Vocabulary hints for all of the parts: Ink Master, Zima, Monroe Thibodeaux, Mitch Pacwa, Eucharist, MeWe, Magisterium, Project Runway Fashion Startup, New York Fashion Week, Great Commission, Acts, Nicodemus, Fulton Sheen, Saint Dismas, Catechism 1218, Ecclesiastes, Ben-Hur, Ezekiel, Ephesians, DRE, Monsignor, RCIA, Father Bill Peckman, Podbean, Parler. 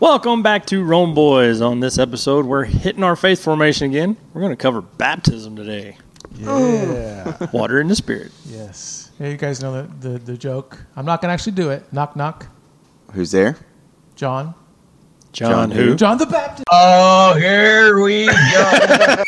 Welcome back to Rome Boys. On this episode, we're hitting our faith formation again. We're going to cover baptism today. Yeah. Water in the Spirit. Yes. Yeah, you guys know the joke. I'm not going to actually do it. Knock, knock. Who's there? John. John who? John the Baptist. Oh, here we go.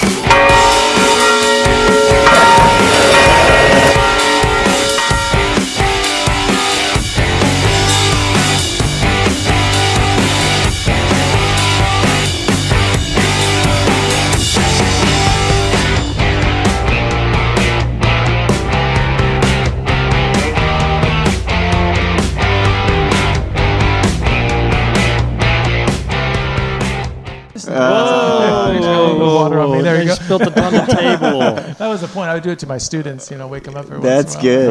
Built up on the table. That was the point. I would do it to my students, wake them up every once in a while. That's good.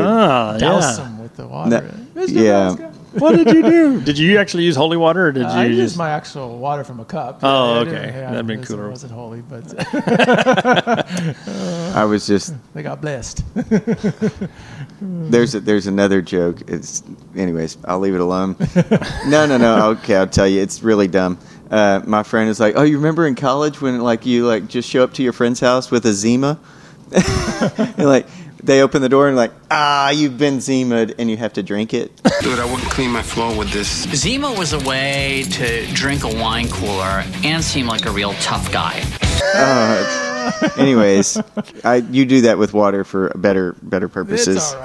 Douse them with the water. What did you do? Did you actually use holy water, or did you? I used my actual water from a cup. Oh, okay. That'd been cooler. It wasn't holy, but I was just. They got blessed. There's another joke. Anyways, I'll leave it alone. No. Okay, I'll tell you. It's really dumb. My friend is like, oh, you remember in college when you just show up to your friend's house with a Zima? And they open the door and you've been Zima'd and you have to drink it. Dude, I wouldn't clean my floor with this. Zima was a way to drink a wine cooler and seem like a real tough guy. Anyways, you do that with water for better purposes. It's all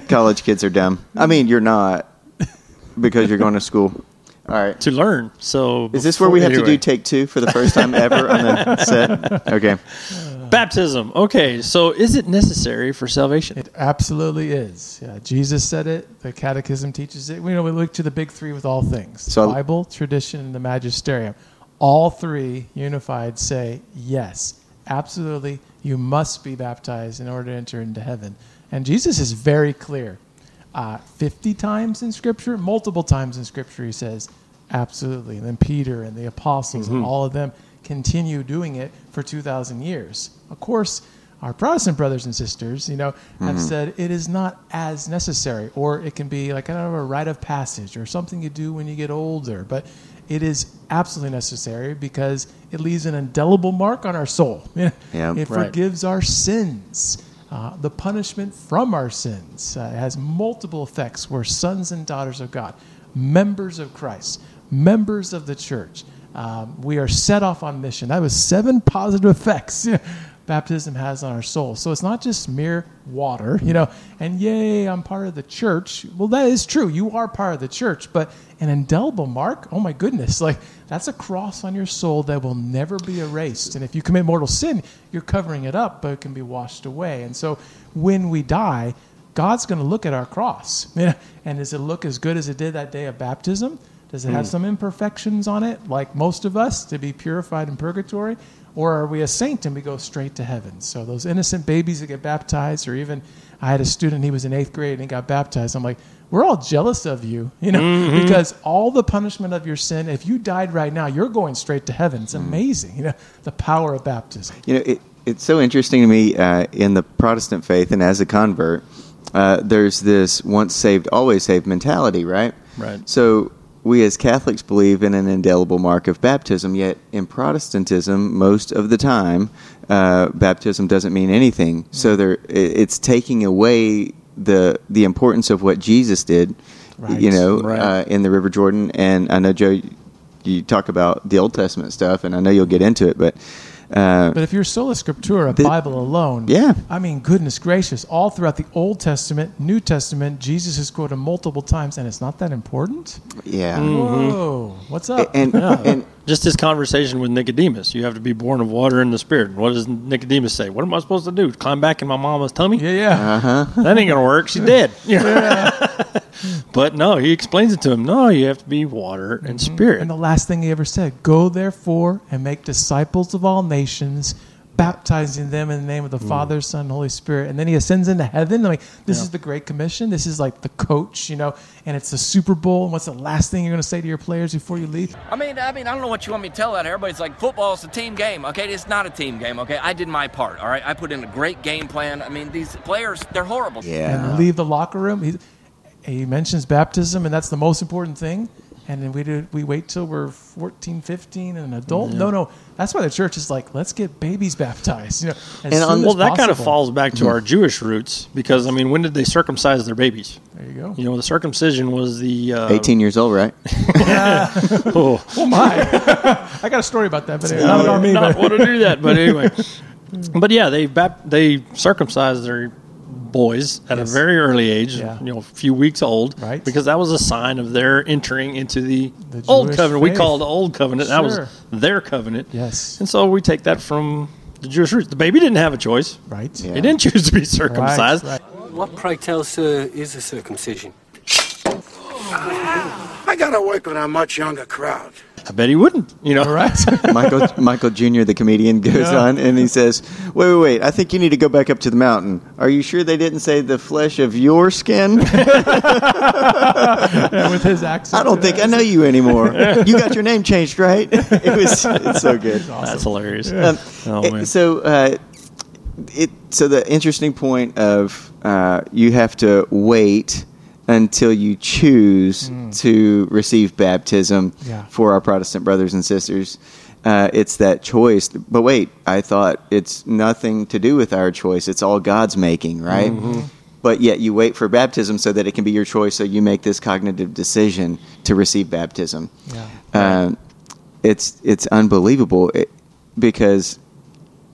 right. College kids are dumb. I mean, you're not, because you're going to school. All right. To learn. So is this where we have to do take two for the first time ever on the set? Okay. Baptism. Okay. So is it necessary for salvation? It absolutely is. Yeah. Jesus said it. The Catechism teaches it. We look to the big three with all things. So Bible, tradition, and the Magisterium. All three unified say, yes, absolutely, you must be baptized in order to enter into heaven. And Jesus is very clear. 50 times in Scripture, multiple times in Scripture, he says, absolutely. And then Peter and the apostles and all of them continue doing it for 2,000 years. Of course, our Protestant brothers and sisters, have said it is not as necessary, or it can be a rite of passage or something you do when you get older. But it is absolutely necessary because it leaves an indelible mark on our soul. Forgives our sins. The punishment from our sins has multiple effects. We're sons and daughters of God, members of Christ, members of the church. We are set off on mission. That was 7 positive effects baptism has on our soul. So it's not just mere water, and yay, I'm part of the church. Well, that is true. You are part of the church, but an indelible mark, oh my goodness, that's a cross on your soul that will never be erased. And if you commit mortal sin, you're covering it up, but it can be washed away. And so when we die, God's going to look at our cross. And does it look as good as it did that day of baptism? Does it have some imperfections on it, like most of us, to be purified in purgatory? Or are we a saint and we go straight to heaven? So those innocent babies that get baptized, or even I had a student, he was in 8th grade and he got baptized. I'm like, we're all jealous of you, because all the punishment of your sin, if you died right now, you're going straight to heaven. It's amazing, the power of baptism. It's so interesting to me in the Protestant faith and as a convert, there's this once saved, always saved mentality, right? Right. So we as Catholics believe in an indelible mark of baptism, yet in Protestantism, most of the time, baptism doesn't mean anything. So it's taking away the importance of what Jesus did, in the River Jordan. And I know, Joe, you talk about the Old Testament stuff, and I know you'll get into it, but if you're sola scriptura, Bible alone, goodness gracious, all throughout the Old Testament, New Testament, Jesus is quoted multiple times, and it's not that important? Yeah. Whoa, what's up? And just this conversation with Nicodemus, you have to be born of water and the Spirit. What does Nicodemus say? What am I supposed to do? Climb back in my mama's tummy? Yeah. Uh-huh. That ain't going to work. She's dead. Yeah. But no, he explains it to him. No, you have to be water and Spirit. And the last thing he ever said, go therefore and make disciples of all nations, baptizing them in the name of the Father, Son, and Holy Spirit. And then he ascends into heaven. This is the Great Commission. This is the coach, and it's the Super Bowl. And what's the last thing you're going to say to your players before you leave? I don't know what you want me to tell that. Everybody's like, football's a team game, okay? It's not a team game, okay? I did my part, all right? I put in a great game plan. These players, they're horrible. Yeah. And leave the locker room. He mentions baptism, and that's the most important thing. And then we wait till we're 14, 15 and an adult. Yeah. No. That's why the church is like, let's get babies baptized. You know, that kind of falls back to our Jewish roots because, I mean, when did they circumcise their babies? There you go. You know, the circumcision was the... 18 years old, right? Oh, my. I got a story about that, but anyway. No, not me. Not want to do that, but anyway. But, yeah, they circumcised their boys at a very early age, a few weeks old, right? Because that was a sign of their entering into the old Jewish covenant. Faith. We call it the old covenant. Sure. That was their covenant. Yes. And so we take that from the Jewish roots. The baby didn't have a choice. Right. Yeah. It didn't choose to be circumcised. Right. What, pray tell, sir, is a circumcision? I got to work on a much younger crowd. I bet he wouldn't, you know. Right. Michael Jr., the comedian, goes on and he says, wait, I think you need to go back up to the mountain. Are you sure they didn't say the flesh of your skin? Yeah, with his accent. I don't think I know you anymore. You got your name changed, right? It's so good. Awesome. That's hilarious. Yeah. So the interesting point of you have to wait until you choose to receive baptism for our Protestant brothers and sisters. It's that choice. But wait, I thought it's nothing to do with our choice. It's all God's making, right? Mm-hmm. But yet you wait for baptism so that it can be your choice, so you make this cognitive decision to receive baptism. Yeah. It's unbelievable because...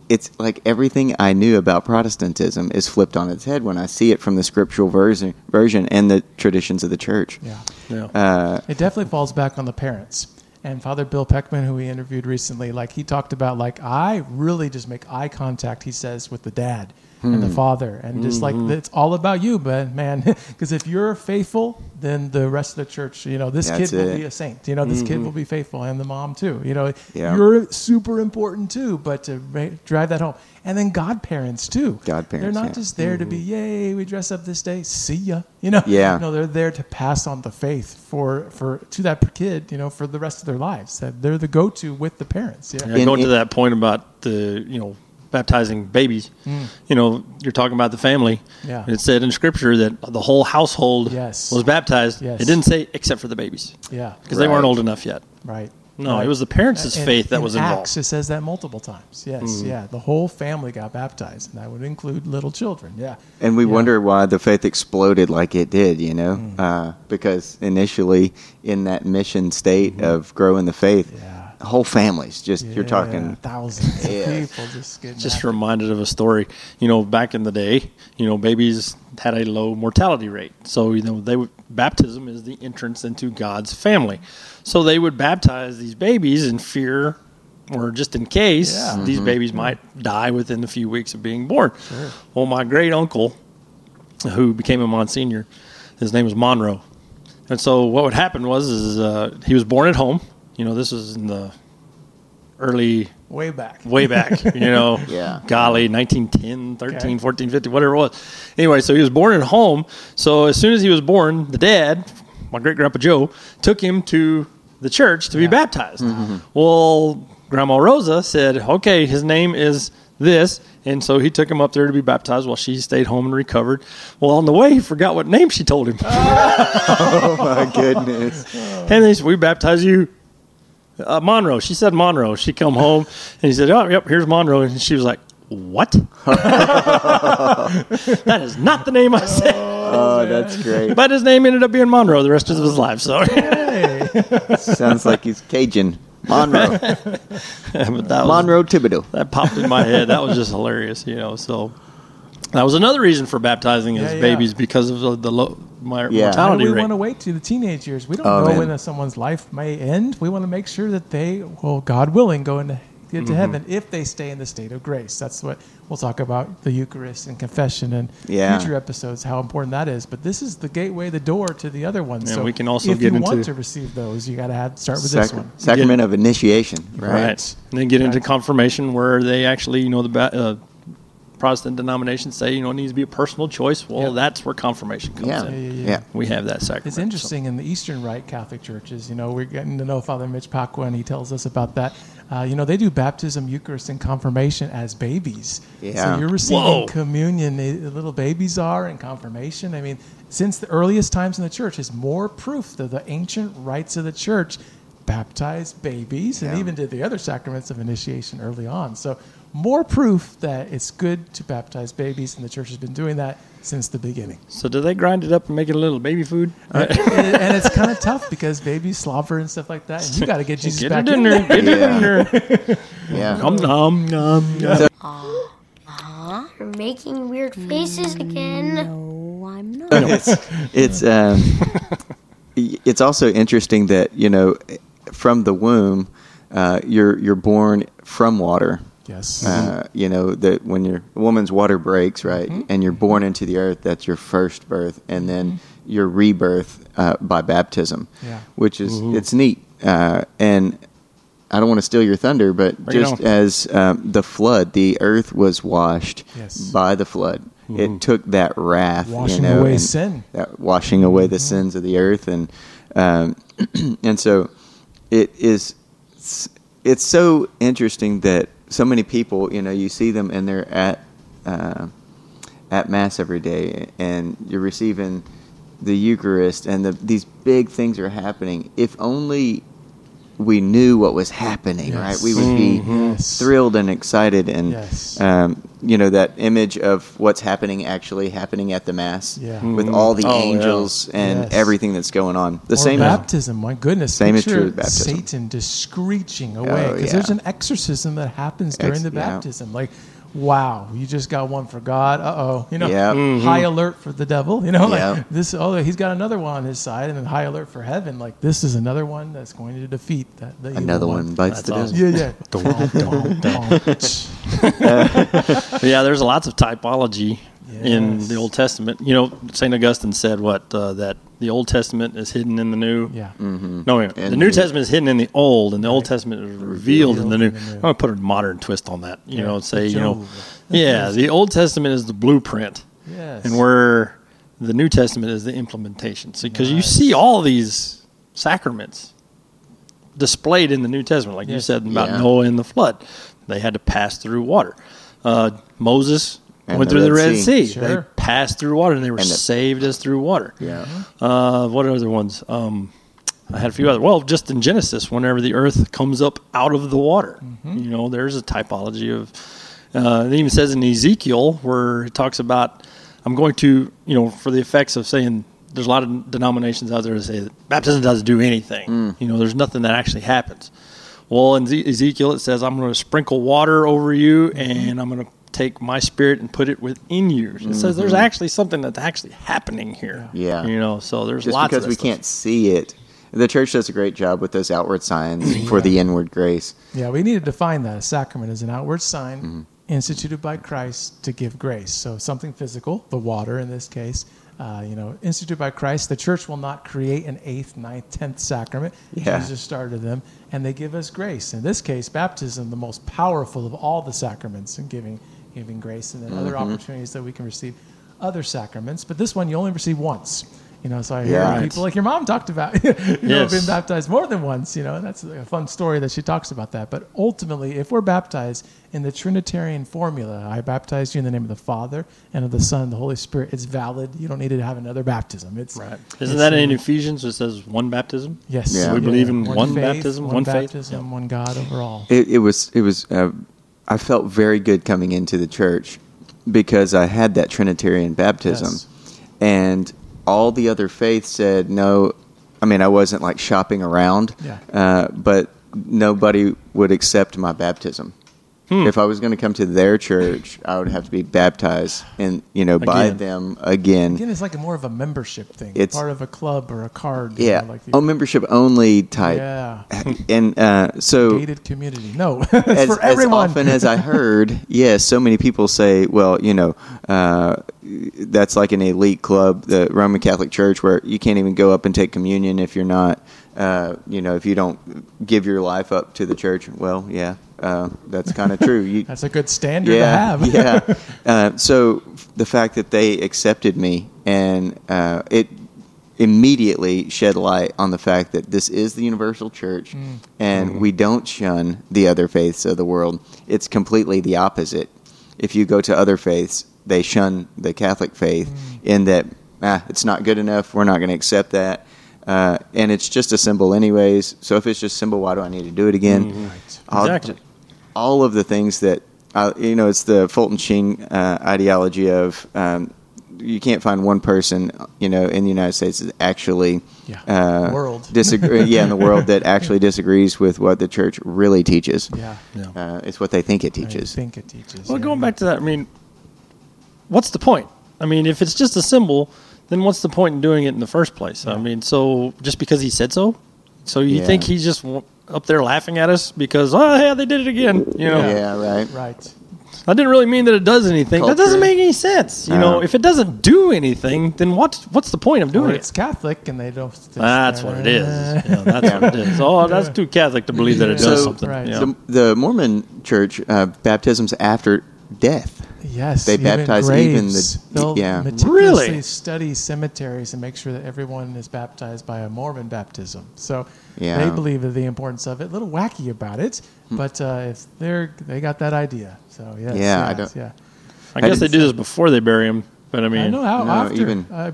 It's like everything I knew about Protestantism is flipped on its head when I see it from the scriptural version and the traditions of the church. Yeah. It definitely falls back on the parents. And Father Bill Peckman, who we interviewed recently, he talked about, I really just make eye contact, he says, with the dad and the father. And just it's all about you, but man, because if you're faithful, then the rest of the church, this That's kid will it. Be a saint. This kid will be faithful, and the mom too. You're super important too, but to drive that home. And then godparents too. They're not just there to be, yay, we dress up this day, see ya. No, they're there to pass on the faith to that kid, for the rest of their lives. That they're the go-to with the parents. Yeah. And going to that point about the, baptizing babies, you're talking about the family. Yeah. It said in Scripture that the whole household was baptized. Yes. It didn't say except for the babies. Yeah, because they weren't old enough yet. Right. No, it was the parents' faith that was involved. Acts, it says that multiple times. Yes, the whole family got baptized, and that would include little children. Yeah. And we wonder why the faith exploded like it did, because initially in that mission state of growing the faith, whole families, just you're talking thousands of people just reminded of a story. Back in the day, babies had a low mortality rate, so baptism is the entrance into God's family. So they would baptize these babies in fear, or just in case these babies might die within a few weeks of being born. Sure. Well, my great uncle, who became a Monsignor, his name was Monroe, and so what would happen was he was born at home. This was in the early... Way back, golly, 1910, 13, 14, 15, whatever it was. Anyway, so he was born at home. So as soon as he was born, the dad, my great-grandpa Joe, took him to the church to be baptized. Mm-hmm. Well, Grandma Rosa said, okay, his name is this, and so he took him up there to be baptized while she stayed home and recovered. Well, on the way, he forgot what name she told him. Oh, my goodness. And they said, we baptize you. Monroe. She said Monroe. She come home, and he said, oh, yep, here's Monroe. And she was like, what? That is not the name I said. Oh, that's great. But his name ended up being Monroe the rest of his life. So sounds like he's Cajun. Monroe. Monroe Thibodeaux. That popped in my head. That was just hilarious, so... That was another reason for baptizing as babies because of the low mortality rate. We want to wait to the teenage years. We don't know when someone's life may end. We want to make sure that they, God willing, get to heaven if they stay in the state of grace. That's what we'll talk about, the Eucharist and confession and future episodes, how important that is. But this is the gateway, the door to the other one. And so we can also if get you into want to receive those, you got to start with this one. Sacrament of initiation. Right. And then get into confirmation where they actually, Protestant denominations say, it needs to be a personal choice. Well, that's where confirmation comes in. Yeah. We have that sacrament. It's interesting in the Eastern Rite Catholic churches, we're getting to know Father Mitch Pacwa, and he tells us about that. They do baptism, Eucharist, and confirmation as babies. Yeah. So you're receiving communion, the little babies are, and confirmation. I mean, since the earliest times in the church, is more proof that the ancient rites of the church baptized babies and even did the other sacraments of initiation early on. So more proof that it's good to baptize babies, and the church has been doing that since the beginning. So do they grind it up and make it a little baby food? And it's kind of tough because babies slobber and stuff like that, and you got to get Jesus get back in there. Get dinner. Yeah. Nom, nom, nom. You're making weird faces again. No, I'm not. It's also interesting that, from the womb, you're born from water. Yes. That when your woman's water breaks, right, mm-hmm. and you're born into the earth, that's your first birth, and then mm-hmm. your rebirth by baptism, which is it's neat. And I don't want to steal your thunder, but the flood, the earth was washed by the flood. Ooh. It took that wrath, washing away sin, washing away the sins of the earth, and so it is. It's so interesting that. So many people, you see them and they're at Mass every day, and you're receiving the Eucharist, and these big things are happening. If only we knew what was happening, right? We would be thrilled and excited, and that image of what's happening at the Mass with all the angels and everything that's going on. The same baptism, my goodness. Same is true with baptism. Satan just screeching away because there's an exorcism that happens during the baptism. Like, wow, you just got one for God. Uh-oh. High alert for the devil. This, he's got another one on his side, and then high alert for heaven. Like, this is another one that's going to defeat that. Another one bites the devil. There's lots of typology in the Old Testament. St. Augustine said that the Old Testament is hidden in the New. Yeah. Mm-hmm. No, the New Testament is hidden in the Old, and the Old Testament is revealed in the New. I'm going to put a modern twist on that, the Old Testament is the blueprint, and where the New Testament is the implementation. Because you see all these sacraments displayed in the New Testament, like you said about Noah and the flood. They had to pass through water. Moses went through the Red Sea. Sure. They passed through water, and they were saved as through water. Yeah. What other ones? I had a few other. Well, just in Genesis, whenever the earth comes up out of the water, there's a typology of. It even says in Ezekiel where it talks about, I'm going to, for the effects of saying, there's a lot of denominations out there that say that baptism doesn't do anything. There's nothing that actually happens. Well, in Ezekiel it says, I'm going to sprinkle water over you, and I'm going to take my spirit and put it within you. It says there's actually something that's actually happening here. Yeah. So there's just lots of stuff. Because we can't see it. The church does a great job with those outward signs for the inward grace. Yeah, we need to define that. A sacrament is an outward sign instituted by Christ to give grace. So something physical, the water in this case, instituted by Christ. The church will not create an 8th, 9th, 10th sacrament. Jesus started them, and they give us grace. In this case, baptism, the most powerful of all the sacraments in giving grace, and then other opportunities that we can receive other sacraments. But this one you only receive once. So I hear people like your mom talked about, being baptized more than once, and that's a fun story that she talks about that. But ultimately, if we're baptized in the Trinitarian formula, I baptize you in the name of the Father and of the Son and the Holy Spirit, it's valid. You don't need to have another baptism. Isn't that in Ephesians? It says one baptism? Yes. Yeah. So we believe in one faith, baptism, one faith. Baptism, one God overall. It was I felt very good coming into the church because I had that Trinitarian baptism. Yes. And all the other faiths said no. I mean, I wasn't like shopping around, but nobody would accept my baptism. If I was going to come to their church, I would have to be baptized and by them again. Again, it's like more of a membership thing. It's part of a club or a card. Yeah, membership only type. Yeah, and so gated community. No, it's for everyone. As often as I heard, so many people say, well, that's like an elite club, the Roman Catholic Church, where you can't even go up and take communion if you're not. If you don't give your life up to the church, that's kind of true. That's a good standard to have. So the fact that they accepted me and immediately shed light on the fact that this is the universal church, and we don't shun the other faiths of the world. It's completely the opposite. If you go to other faiths, they shun the Catholic faith in that it's not good enough, we're not going to accept that, and it's just a symbol anyways, so if it's just symbol, why do I need to do it again? Exactly. All of the things that, it's the Fulton Sheen ideology of you can't find one person, in the United States that actually in the world that actually disagrees with what the church really teaches. It's what they think it teaches. Well, going back to that, what's the point? If it's just a symbol, then what's the point in doing it in the first place? Yeah. So just because he said so? So you think he's just up there laughing at us because, they did it again, Right. I didn't really mean that it does anything. Culture. That doesn't make any sense. If it doesn't do anything, then what's the point of doing it? It's Catholic, and they don't... That's what it is. What it is. Oh, that's too Catholic to believe that it does something. Right. Yeah. The Mormon Church, baptism's after death. Yes. They baptize graves. They'll meticulously study cemeteries and make sure that everyone is baptized by a Mormon baptism. So they believe in the importance of it. A little wacky about it, but if they got that idea. So I guess they do this before they bury him, but after. Before,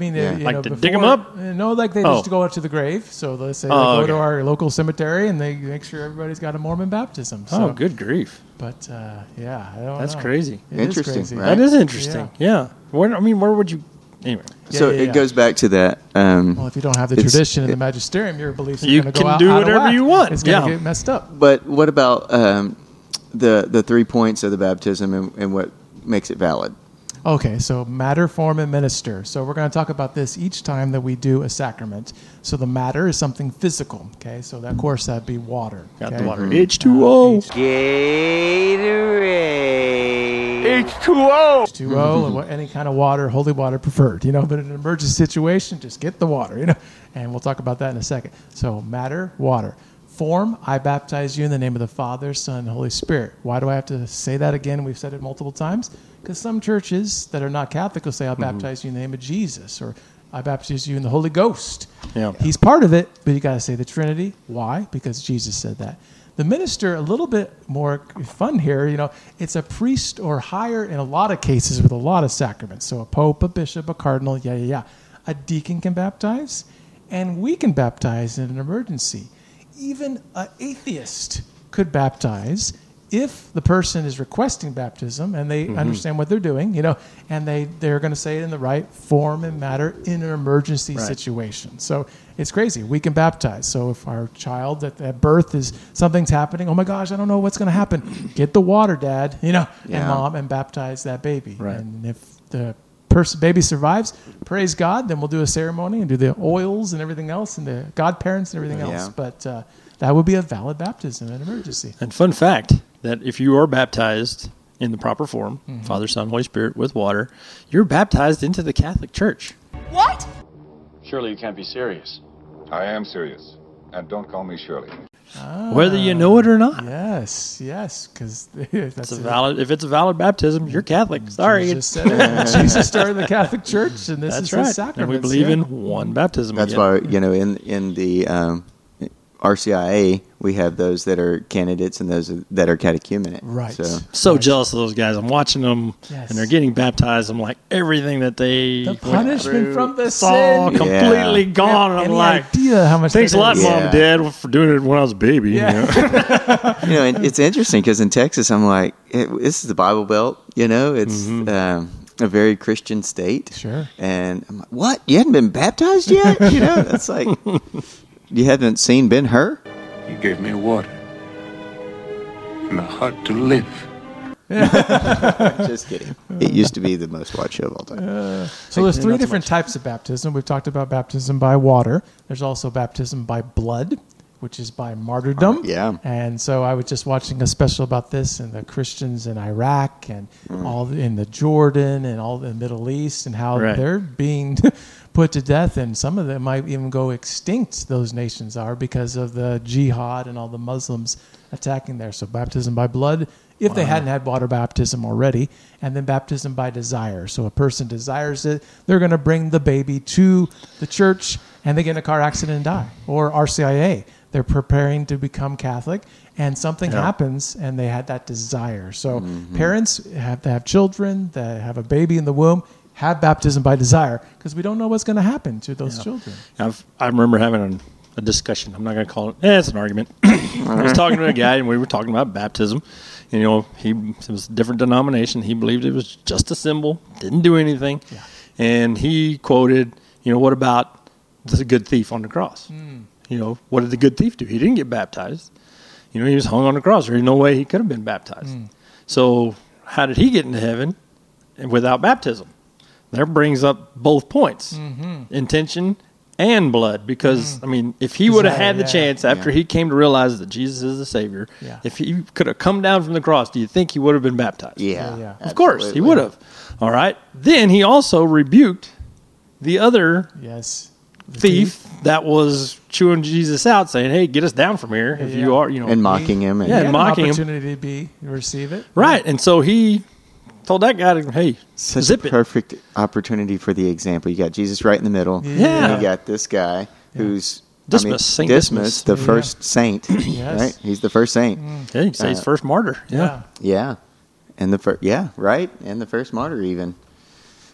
dig him up. They just go out to the grave. So let's say they go to our local cemetery and they make sure everybody's got a Mormon baptism. So. Oh, good grief! But I don't know. That's crazy. Interesting. Right? That is interesting. Yeah. Where would you? Anyway. It goes back to that. If you don't have the tradition in the Magisterium, your beliefs are going to go out of whack. You can do whatever you want. It's going to get messed up. But what about the 3 points of the baptism and what makes it valid? Okay, so matter, form, and minister. So we're going to talk about this each time that we do a sacrament. So the matter is something physical, okay? So that, of course, that'd be water. Okay? Got the water. H2O. Gatorade. H2O, or any kind of water, holy water preferred, But in an emergency situation, just get the water, And we'll talk about that in a second. So matter, water. Form, I baptize you in the name of the Father, Son, and Holy Spirit. Why do I have to say that again? We've said it multiple times. Because some churches that are not Catholic will say, I'll baptize you in the name of Jesus, or I baptize you in the Holy Ghost. Yeah. He's part of it, but you got to say the Trinity. Why? Because Jesus said that. The minister, a little bit more fun here, it's a priest or higher in a lot of cases with a lot of sacraments. So a pope, a bishop, a cardinal, A deacon can baptize, and we can baptize in an emergency. Even an atheist could baptize if the person is requesting baptism and they understand what they're doing, and they're going to say it in the right form and matter in an emergency situation. So it's crazy. We can baptize. So if our child at birth is something's happening, oh my gosh, I don't know what's going to happen. Get the water, Dad, and Mom, and baptize that baby. Right. And if the baby survives, praise God, then we'll do a ceremony and do the oils and everything else and the godparents and everything else. But that would be a valid baptism in an emergency. And fun fact, that if you are baptized in the proper form, Father, Son, Holy Spirit, with water, you're baptized into the Catholic Church. What? Surely you can't be serious. I am serious. And don't call me Shirley. Whether you know it or not. Yes, because that's valid. If it's a valid baptism, you're Catholic. Sorry, Jesus started the Catholic Church, and this is his sacrament. And we believe in one baptism. That's why in the RCIA we have those that are candidates and those that are catechumenate. Right. So jealous of those guys. I'm watching them, and they're getting baptized. I'm like, everything that they the punishment from the sin completely gone. And I'm like, idea how much thanks a lot, Mom and Dad, for doing it when I was a baby. And it's interesting because in Texas, I'm like, this is the Bible Belt. It's a very Christian state. Sure. And I'm like, what? You hadn't been baptized yet? That's like, you haven't seen Ben-Hur? You gave me water and a heart to live. Just kidding. It used to be the most watched show of all time. So there's three different types of baptism. We've talked about baptism by water. There's also baptism by blood, which is by martyrdom. And so I was just watching a special about this and the Christians in Iraq and all in the Jordan and all the Middle East and how they're being put to death, and some of them might even go extinct, those nations are, because of the jihad and all the Muslims attacking there. So baptism by blood, if they hadn't had water baptism already, and then baptism by desire. So a person desires it, they're going to bring the baby to the church and they get in a car accident and die. Or RCIA, they're preparing to become Catholic, and something happens, and they had that desire. So parents have to have children that have a baby in the womb, have baptism by desire, because we don't know what's going to happen to those children. I remember having a discussion. I'm not going to call it. It's an argument. I was talking to a guy, and we were talking about baptism. And, you know, it was a different denomination. He believed it was just a symbol, didn't do anything. Yeah. And he quoted, you know, what about the good thief on the cross? You know, what did the good thief do? He didn't get baptized. You know, he was hung on the cross. There's no way he could have been baptized. So how did he get into heaven without baptism? That brings up both points, intention and blood, because, I mean, if he would have had the chance after he came to realize that Jesus is the Savior, if he could have come down from the cross, do you think he would have been baptized? Of course, he would have. All right. Then he also rebuked the other thief that was chewing Jesus out, saying, hey, get us down from here if you are, you know. And mocking him. And mocking him. Opportunity to receive it. Right. And so he told that guy, hey, such zip it. Perfect opportunity for the example. You got Jesus right in the middle. Yeah. You got this guy who's Saint Dismas, the first saint. Right? He's the first saint. Yeah, you can say he's first martyr. Yeah. And the right? And the first martyr even.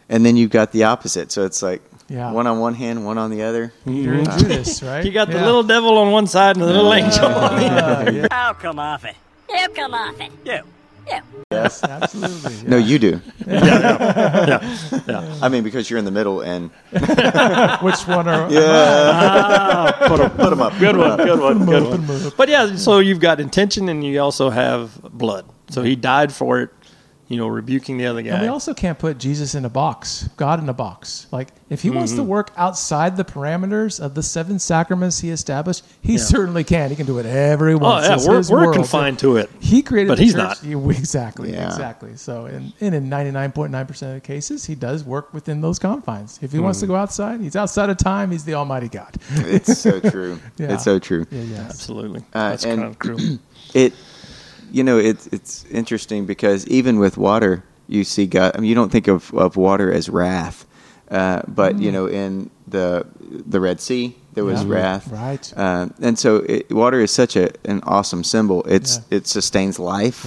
And then you've got the opposite. So it's like one on one hand, one on the other. You're into this, right? You got the little devil on one side and the little angel on the other. I'll come off it. You come off it. You. Yeah. Yes, absolutely. Yeah. No, you do. Yeah. I mean, because you're in the middle, and which one are? Yeah, put them up. Good one. But yeah, so you've got intention, and you also have blood. So he died for it, you know, rebuking the other guy. And we also can't put Jesus in a box, God in a box. Like if he wants to work outside the parameters of the seven sacraments he established, he certainly can. He can do whatever he wants. Oh yeah, we're confined to it. He created, but he's church. Not. Exactly. So in 99.9% of the cases, he does work within those confines. If he wants to go outside, he's outside of time. He's the Almighty God. It's so true. It's so true. Yeah. Absolutely. That's kind of cruel. You know, it's interesting because even with water, you see God. I mean, you don't think of water as wrath, but you know, in the Red Sea there was wrath, right? And so water is such an awesome symbol. It sustains life,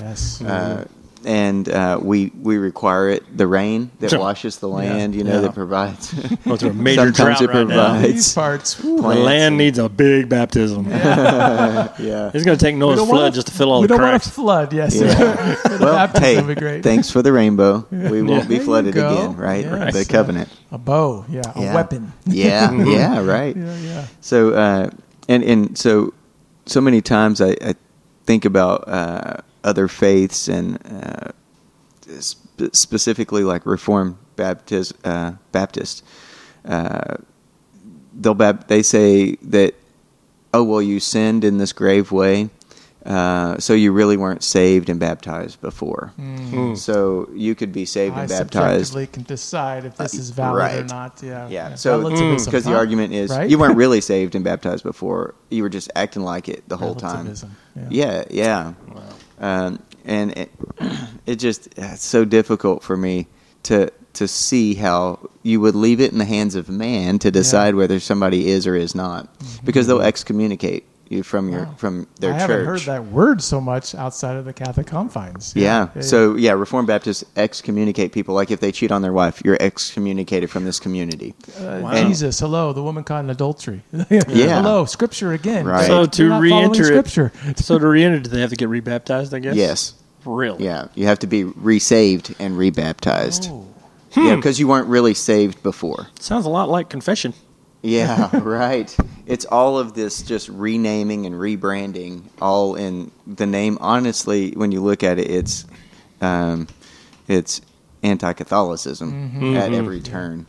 and we require it. The rain that washes the land, you know, that provides. Well, it's a major drought right now. These parts, the land needs a big baptism. It's going to take Noah's flood just to fill all the cracks. We don't want a flood. Well, hey, be great. Thanks for the rainbow. We won't be flooded again, right? Yes. The covenant, a bow, a weapon. Right. Yeah. So and so many times I think about other faiths and specifically like Reformed Baptist, they say that, oh, well, you sinned in this grave way, so you really weren't saved and baptized before. So you could be saved and baptized. I subjectively can decide if this is valid or not. Yeah. So because the argument is you weren't really saved and baptized before, you were just acting like it the whole time. Yeah. Wow. And it just, it's so difficult for me to see how you would leave it in the hands of man to decide whether somebody is or is not, because they'll excommunicate you from your from their church. I haven't heard that word so much outside of the Catholic confines. So Reformed Baptists excommunicate people. Like if they cheat on their wife, you're excommunicated from this community. Jesus, hello, the woman caught in adultery. Hello, Scripture again. Right. So to re-enter it, do they have to get rebaptized? I guess. Yes. Really? Yeah, you have to be resaved and rebaptized. Yeah, because you weren't really saved before. Sounds a lot like confession. Yeah, right. It's all of this just renaming and rebranding, all in the name. Honestly, when you look at it, it's anti-Catholicism at every turn.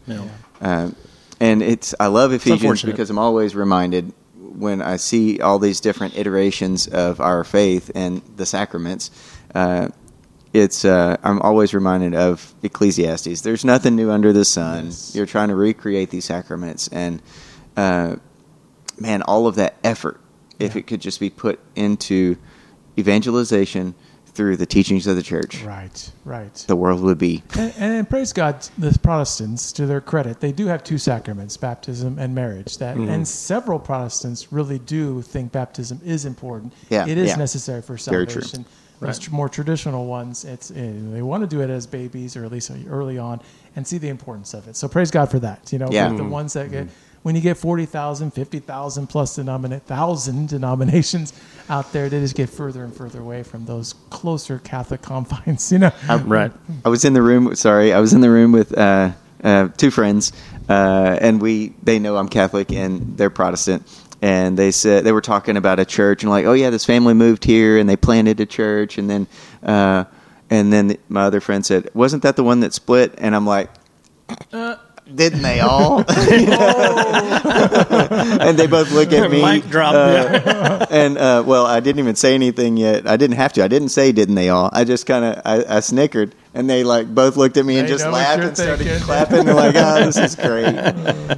And I love Ephesians because I'm always reminded when I see all these different iterations of our faith and the sacraments. I'm always reminded of Ecclesiastes. There's nothing new under the sun. Yes. You're trying to recreate these sacraments, and man, all of that effort, if it could just be put into evangelization through the teachings of the church. Right, right. The world would be. And praise God, the Protestants, to their credit, they do have two sacraments, baptism and marriage. That and several Protestants really do think baptism is important. Yeah, it is necessary for salvation. Very true. Right. More traditional ones, it's they want to do it as babies or at least early on and see the importance of it. So praise God for that. You know, the ones that get, when you get 40,000, 50,000 plus thousand denominations out there, they just get further and further away from those closer Catholic confines. You know, right? I was in the room. Sorry, I was in the room with two friends, and they know I'm Catholic and they're Protestant. And they said they were talking about a church and like, oh yeah, this family moved here and they planted a church. And then my other friend said, wasn't that the one that split? And I'm like, didn't they all? And they both look at me. Mic drop. And well, I didn't even say anything yet. I didn't have to. I didn't say, didn't they all? I just kind of I snickered. And they like both looked at me and just laughed and started clapping. They're like, oh, this is great.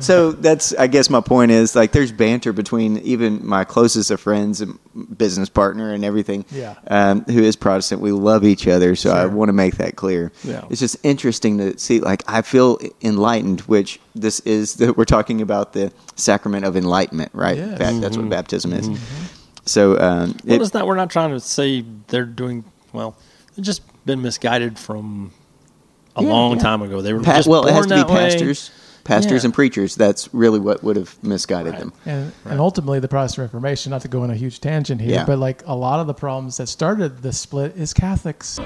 So that's, I guess my point is like there's banter between even my closest of friends and business partner and everything who is Protestant. We love each other. So I want to make that clear. Yeah. It's just interesting to see, like I feel enlightened, which this is, we're talking about the sacrament of enlightenment, right? Yes. That's what baptism is. So it's not, we're not trying to say they're doing well. They're just been misguided from a long time ago. They were just born it has to be pastors and preachers. That's really what would have misguided them. And ultimately, the Protestant Reformation, not to go on a huge tangent here, but like a lot of the problems that started the split is Catholics. You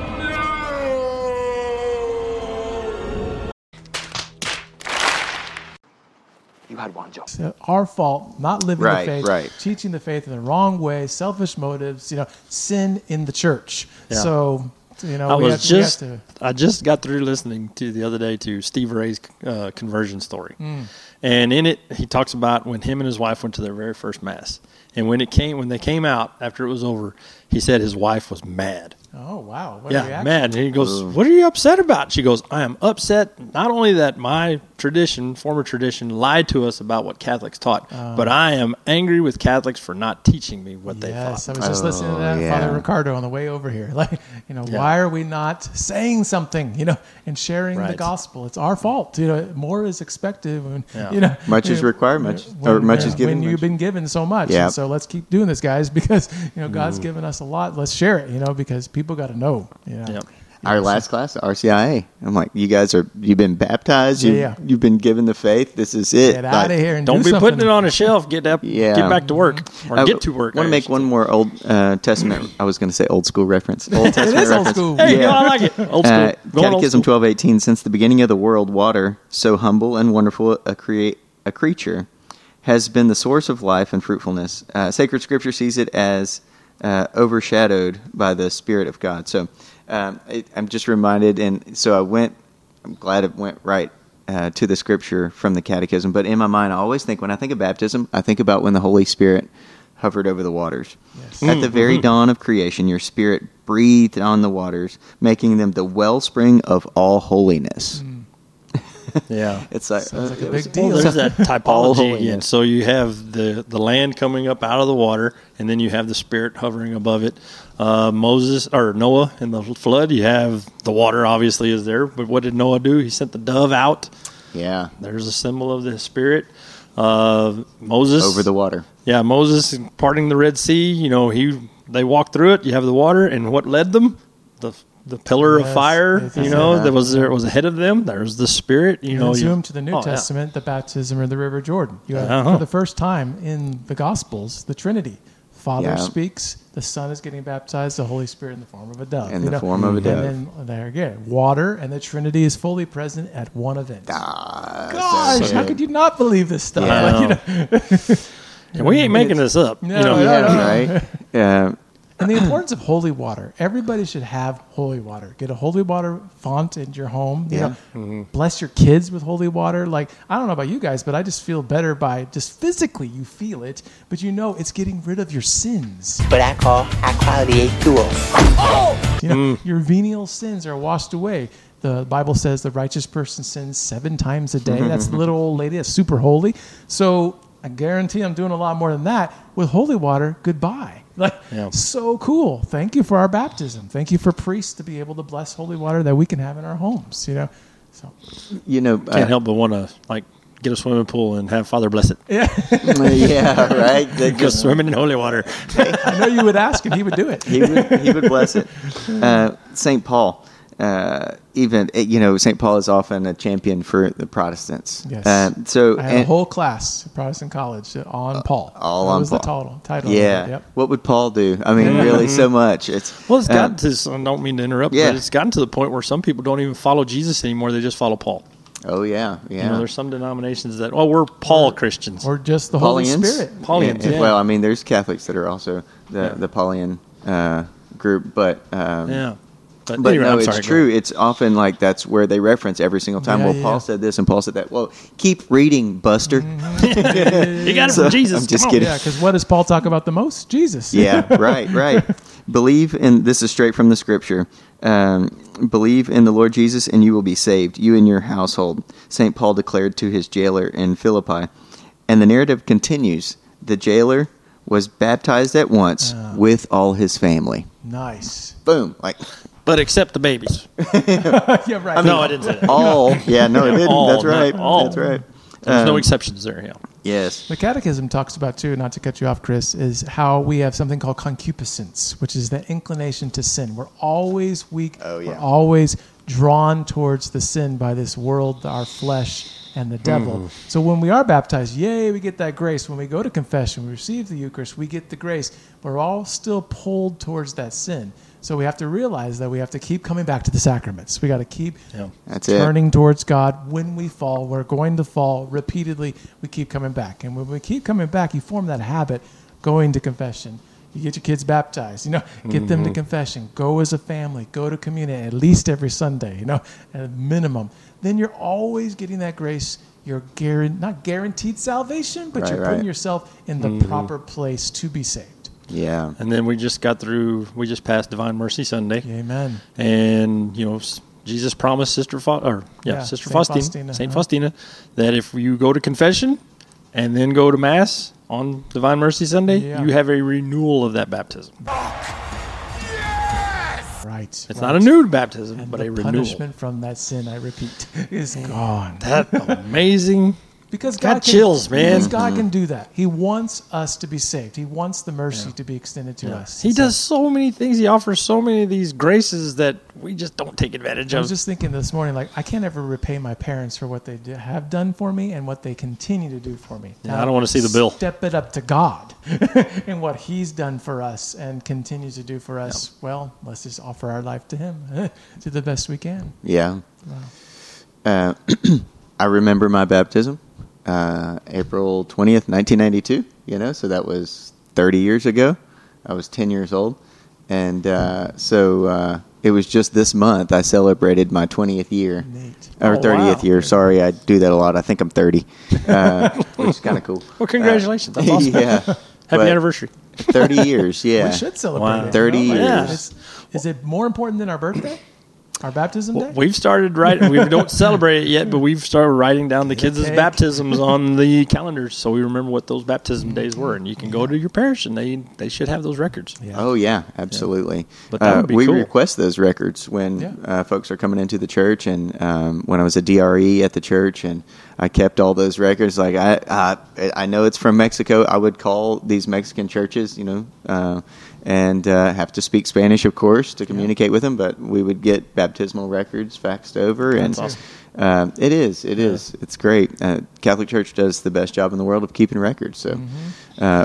had one job. So our fault, not living the faith, teaching the faith in the wrong way, selfish motives, sin in the church. Yeah. So... I just got through listening to the other day to Steve Ray's conversion story. And in it, he talks about when him and his wife went to their very first mass. And when they came out, after it was over, he said his wife was mad. Oh, wow. What reaction. Mad. And he goes, what are you upset about? She goes, I am upset not only that my former tradition, lied to us about what Catholics taught, but I am angry with Catholics for not teaching me what they taught. Yes, I was just listening to that Father Ricardo on the way over here. Like, why are we not saying something, and sharing the gospel? It's our fault. More is expected when, much is required, much is given. When you've been given so much. Yeah. So let's keep doing this, guys, because, God's given us a lot. Let's share it, because people got to know. Our last class, RCIA. I'm like, you've been baptized. You've been given the faith. This is it. Get out of here and don't be putting it on a shelf. Get up. Get back to work or get to work. I want to make one more Old Testament. I was going to say old school reference. Old Testament reference. Old school. Hey, I like it. Old school. Catechism 1218. Since the beginning of the world, water, so humble and wonderful a creature, has been the source of life and fruitfulness. Sacred Scripture sees it as overshadowed by the Spirit of God. So. I'm just reminded, and so I'm glad it went right to the Scripture from the Catechism, but in my mind, I always think, when I think of baptism, I think about when the Holy Spirit hovered over the waters. Yes. At the very dawn of creation, your Spirit breathed on the waters, making them the wellspring of all holiness. Yeah. It's like, like a big deal. There's that typology again. So you have the land coming up out of the water, and then you have the Spirit hovering above it. Moses or Noah in the flood, you have the water obviously is there, but what did Noah do? He sent the dove out. Yeah. There's a symbol of the Spirit. Moses over the water. Yeah, Moses parting the Red Sea, they walked through it, you have the water, and what led them? The pillar of fire, that was ahead of them. There's the Spirit, Zoom to the New Testament, the baptism in the River Jordan. You have, for the first time in the Gospels, the Trinity. Father speaks, the Son is getting baptized, the Holy Spirit in the form of a dove. And then there again, water and the Trinity is fully present at one event. Gosh, how could you not believe this stuff? Yeah. And we ain't making this up. No. Right? Yeah. And the importance of holy water. Everybody should have holy water. Get a holy water font in your home. Bless your kids with holy water. Like, I don't know about you guys, but I just feel better by just physically you feel it, but it's getting rid of your sins. But I call aqualie duo. Oh! Your venial sins are washed away. The Bible says the righteous person sins 7 times a day. That's the little old lady. That's super holy. So I guarantee I'm doing a lot more than that. With holy water, goodbye. Like, yeah. So cool. Thank you for our baptism. Thank you for priests to be able to bless holy water that we can have in our homes, you know. So, you know, can't help but want to, like, get a swimming pool and have Father bless it. Yeah, yeah, right. They're just swimming in holy water. I know you would ask, and he would do it. He would bless it. Saint Paul, even, you know, Saint Paul is often a champion for the Protestants. Yes. So I had a whole class at Protestant college on Paul. All that on was Paul. The title. Yeah. Yep. What would Paul do? I mean, really, so much. It's gotten to. I don't mean to interrupt, but it's gotten to the point where some people don't even follow Jesus anymore; they just follow Paul. Oh, yeah, yeah. You know, there's some denominations that, we're Paul Christians. Or just the Paulians? Holy Spirit. Paulians, yeah. Well, I mean, there's Catholics that are also the Paulian group, but... But anyway, no, it's true. It's often like that's where they reference every single time. Paul said this and Paul said that. Well, keep reading, Buster. You got it from Jesus. I'm just kidding. Yeah, because what does Paul talk about the most? Jesus. Yeah, right. Believe in, this is straight from the scripture, believe in the Lord Jesus and you will be saved, you and your household, St. Paul declared to his jailer in Philippi. And the narrative continues. The jailer was baptized at once with all his family. Nice. Boom. But except the babies. Yeah, right. I mean, no, I didn't say that. All. Yeah, no, it didn't. All, that's right. All. That's right. There's no exceptions there. Yeah. Yes. The Catechism talks about, too, not to cut you off, Chris, is how we have something called concupiscence, which is the inclination to sin. We're always weak. Oh, yeah. We're always drawn towards the sin by this world, our flesh, and the devil. So when we are baptized, yay, we get that grace. When we go to confession, we receive the Eucharist, we get the grace. We're all still pulled towards that sin. So we have to realize that we have to keep coming back to the sacraments. We got to keep turning towards God. When we fall, we're going to fall repeatedly. We keep coming back. And when we keep coming back, you form that habit, going to confession. You get your kids baptized, you know, get them to confession. Go as a family. Go to communion at least every Sunday, you know, at a minimum. Then you're always getting that grace. You're not guaranteed salvation, but you're putting yourself in the proper place to be saved. Yeah. And then we just passed Divine Mercy Sunday. Amen. And, you know, Jesus promised Sister Faustina, Saint Faustina, that if you go to confession and then go to Mass on Divine Mercy Sunday, you have a renewal of that baptism. Yes! Right. It's not a new baptism, but a renewal. Punishment from that sin, I repeat, is gone. That amazing. Because God can do that. He wants us to be saved. He wants the mercy to be extended to us. He does so many things. He offers so many of these graces that we just don't take advantage of. I was just thinking this morning, I can't ever repay my parents for what they have done for me and what they continue to do for me. Yeah, I don't want to see the bill. Step it up to God and what He's done for us and continues to do for us. Yeah. Well, let's just offer our life to Him to the best we can. Yeah. Wow. I remember my baptism. April 20th, 1992, you know, so that was 30 years ago. I was 10 years old. And so it was just this month I celebrated my 20th year. Neat. Or 30th year. Sorry, I do that a lot. I think I'm 30, which is kind of cool. Well, congratulations. That's awesome. Yeah. Happy anniversary. 30 years, yeah. We should celebrate it. 30 years. Is it more important than our birthday? Our baptism day? We've started writing. We don't celebrate it yet, but we've started writing down the kids' baptisms on the calendars so we remember what those baptism days were. And you can go to your parish, and they should have those records. Yeah. Oh, yeah, absolutely. Yeah. But that would be cool. We request those records when folks are coming into the church. And when I was a DRE at the church, and I kept all those records. Like, I know it's from Mexico. I would call these Mexican churches, you know, and have to speak Spanish, of course, to communicate with them. But we would get baptismal records faxed over. That's awesome. It is. It's great. Catholic Church does the best job in the world of keeping records, so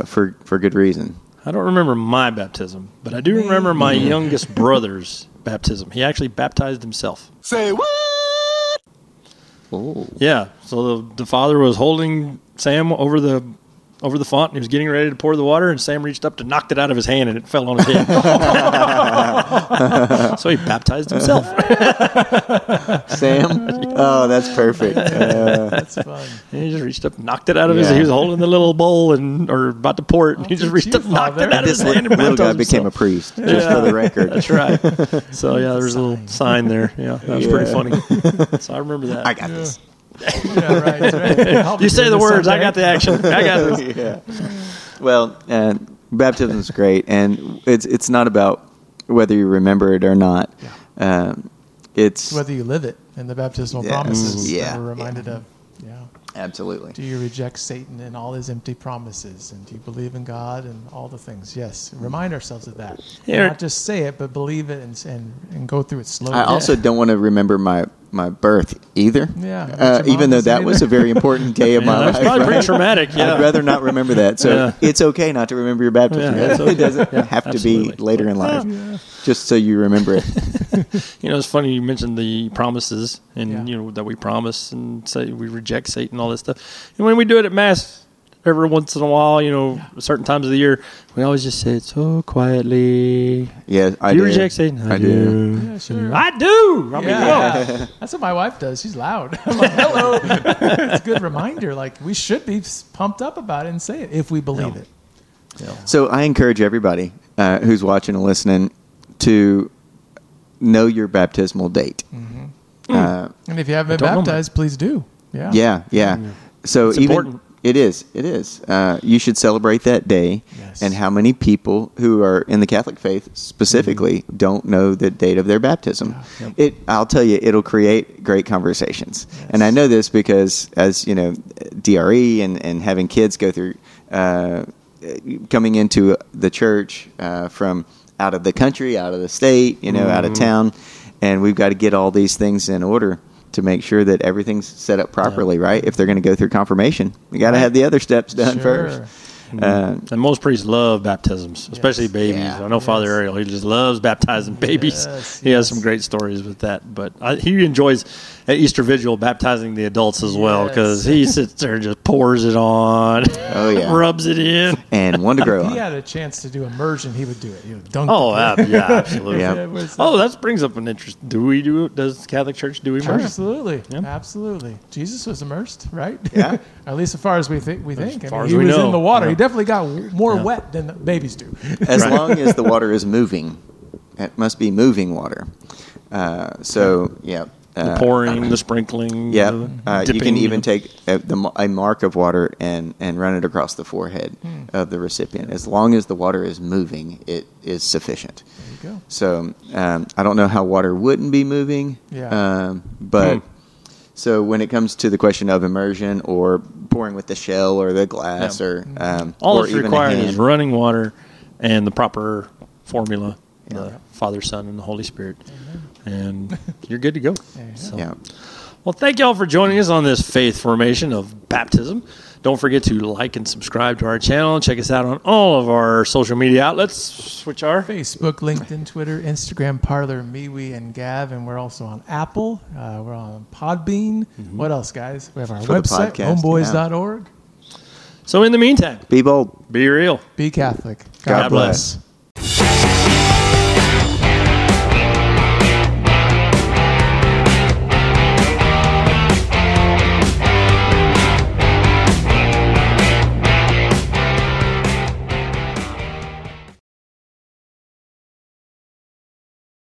for good reason. I don't remember my baptism, but I do remember my youngest brother's baptism. He actually baptized himself. Say what? Oh. Yeah. So the father was holding Sam over the font, and he was getting ready to pour the water, and Sam reached up to knock it out of his hand, and it fell on his head. So he baptized himself. Sam? Oh, that's perfect. That's fun. And he just reached up and knocked it out of his hand. He was holding the little bowl or about to pour it, and he just reached up and knocked it out of his hand. The little guy became a priest, just for the record. That's right. So, yeah, there was a little sign there. Yeah, that was pretty funny. So I remember that. I got this. Yeah, right. You say the words, I got the action. I got this. Yeah. Well, Baptism is great, and it's not about whether you remember it or not. Yeah. It's whether you live it and the baptismal promises that we're reminded of. Yeah, absolutely. Do you reject Satan and all his empty promises, and do you believe in God and all the things? Yes, remind ourselves of that. Yeah. Not just say it, but believe it and go through it slowly. I also don't want to rememember my birth either. Yeah, even though that was a very important day of my life. That's probably pretty traumatic. Yeah. I'd rather not remember that. So it's okay not to remember your baptism. Yeah, okay. It doesn't have to be later in life. Yeah. Just so you remember it. It's funny you mentioned the promises and that we promise and say we reject Satan and all that stuff. And when we do it at Mass every once in a while, certain times of the year, we always just say it so quietly. Yeah, I do. You reject Satan? I do. Yeah, sure. I do. I mean, that's what my wife does. She's loud. I'm like, hello. It's a good reminder. Like, we should be pumped up about it and say it if we believe it. Yeah. So I encourage everybody who's watching and listening to know your baptismal date. Mm-hmm. And if you haven't been baptized, please do. Yeah. Yeah. Yeah. Mm-hmm. So it's important. It is. You should celebrate that day. Yes. And how many people who are in the Catholic faith specifically don't know the date of their baptism? Yeah. Yep. I'll tell you, it'll create great conversations. Yes. And I know this because, as you know, DRE and having kids go through coming into the church from out of the country, out of the state, out of town, and we've got to get all these things in order to make sure that everything's set up properly, right? If they're going to go through confirmation, we got to have the other steps done first. And most priests love baptisms, especially babies. Yeah. I know Father Ariel; he just loves baptizing babies. Yes. He has some great stories with that. But he enjoys at Easter Vigil baptizing the adults as well, because he sits there and just pours it on, rubs it in, and one to grow. If he had a chance to do immersion, he would do it. He would dunk. Oh, absolutely. That brings up an interest. Do we do? Does Catholic Church do immersion? Absolutely, absolutely. Jesus was immersed, right? Yeah. At least as far as we think. As far as we know, he was in the water. Yeah. Definitely got more wet than the babies do. As long as the water is moving, it must be moving water. The pouring, the sprinkling. Yeah, you can even take a mark of water and run it across the forehead of the recipient. As long as the water is moving, it is sufficient. There you go. So I don't know how water wouldn't be moving. Yeah. But. So when it comes to the question of immersion or pouring with the shell or the glass or all that's required is running water and the proper formula, the Father, Son, and the Holy Spirit, and you're good to go. So. Yeah. Well, thank you all for joining us on this faith formation of baptism. Don't forget to like and subscribe to our channel. Check us out on all of our social media outlets, which are Facebook, LinkedIn, Twitter, Instagram, Parler, MeWe, and Gav. And we're also on Apple. We're on Podbean. Mm-hmm. What else, guys? We have our website, romeboys.org. So in the meantime, be bold, be real, be Catholic. God bless.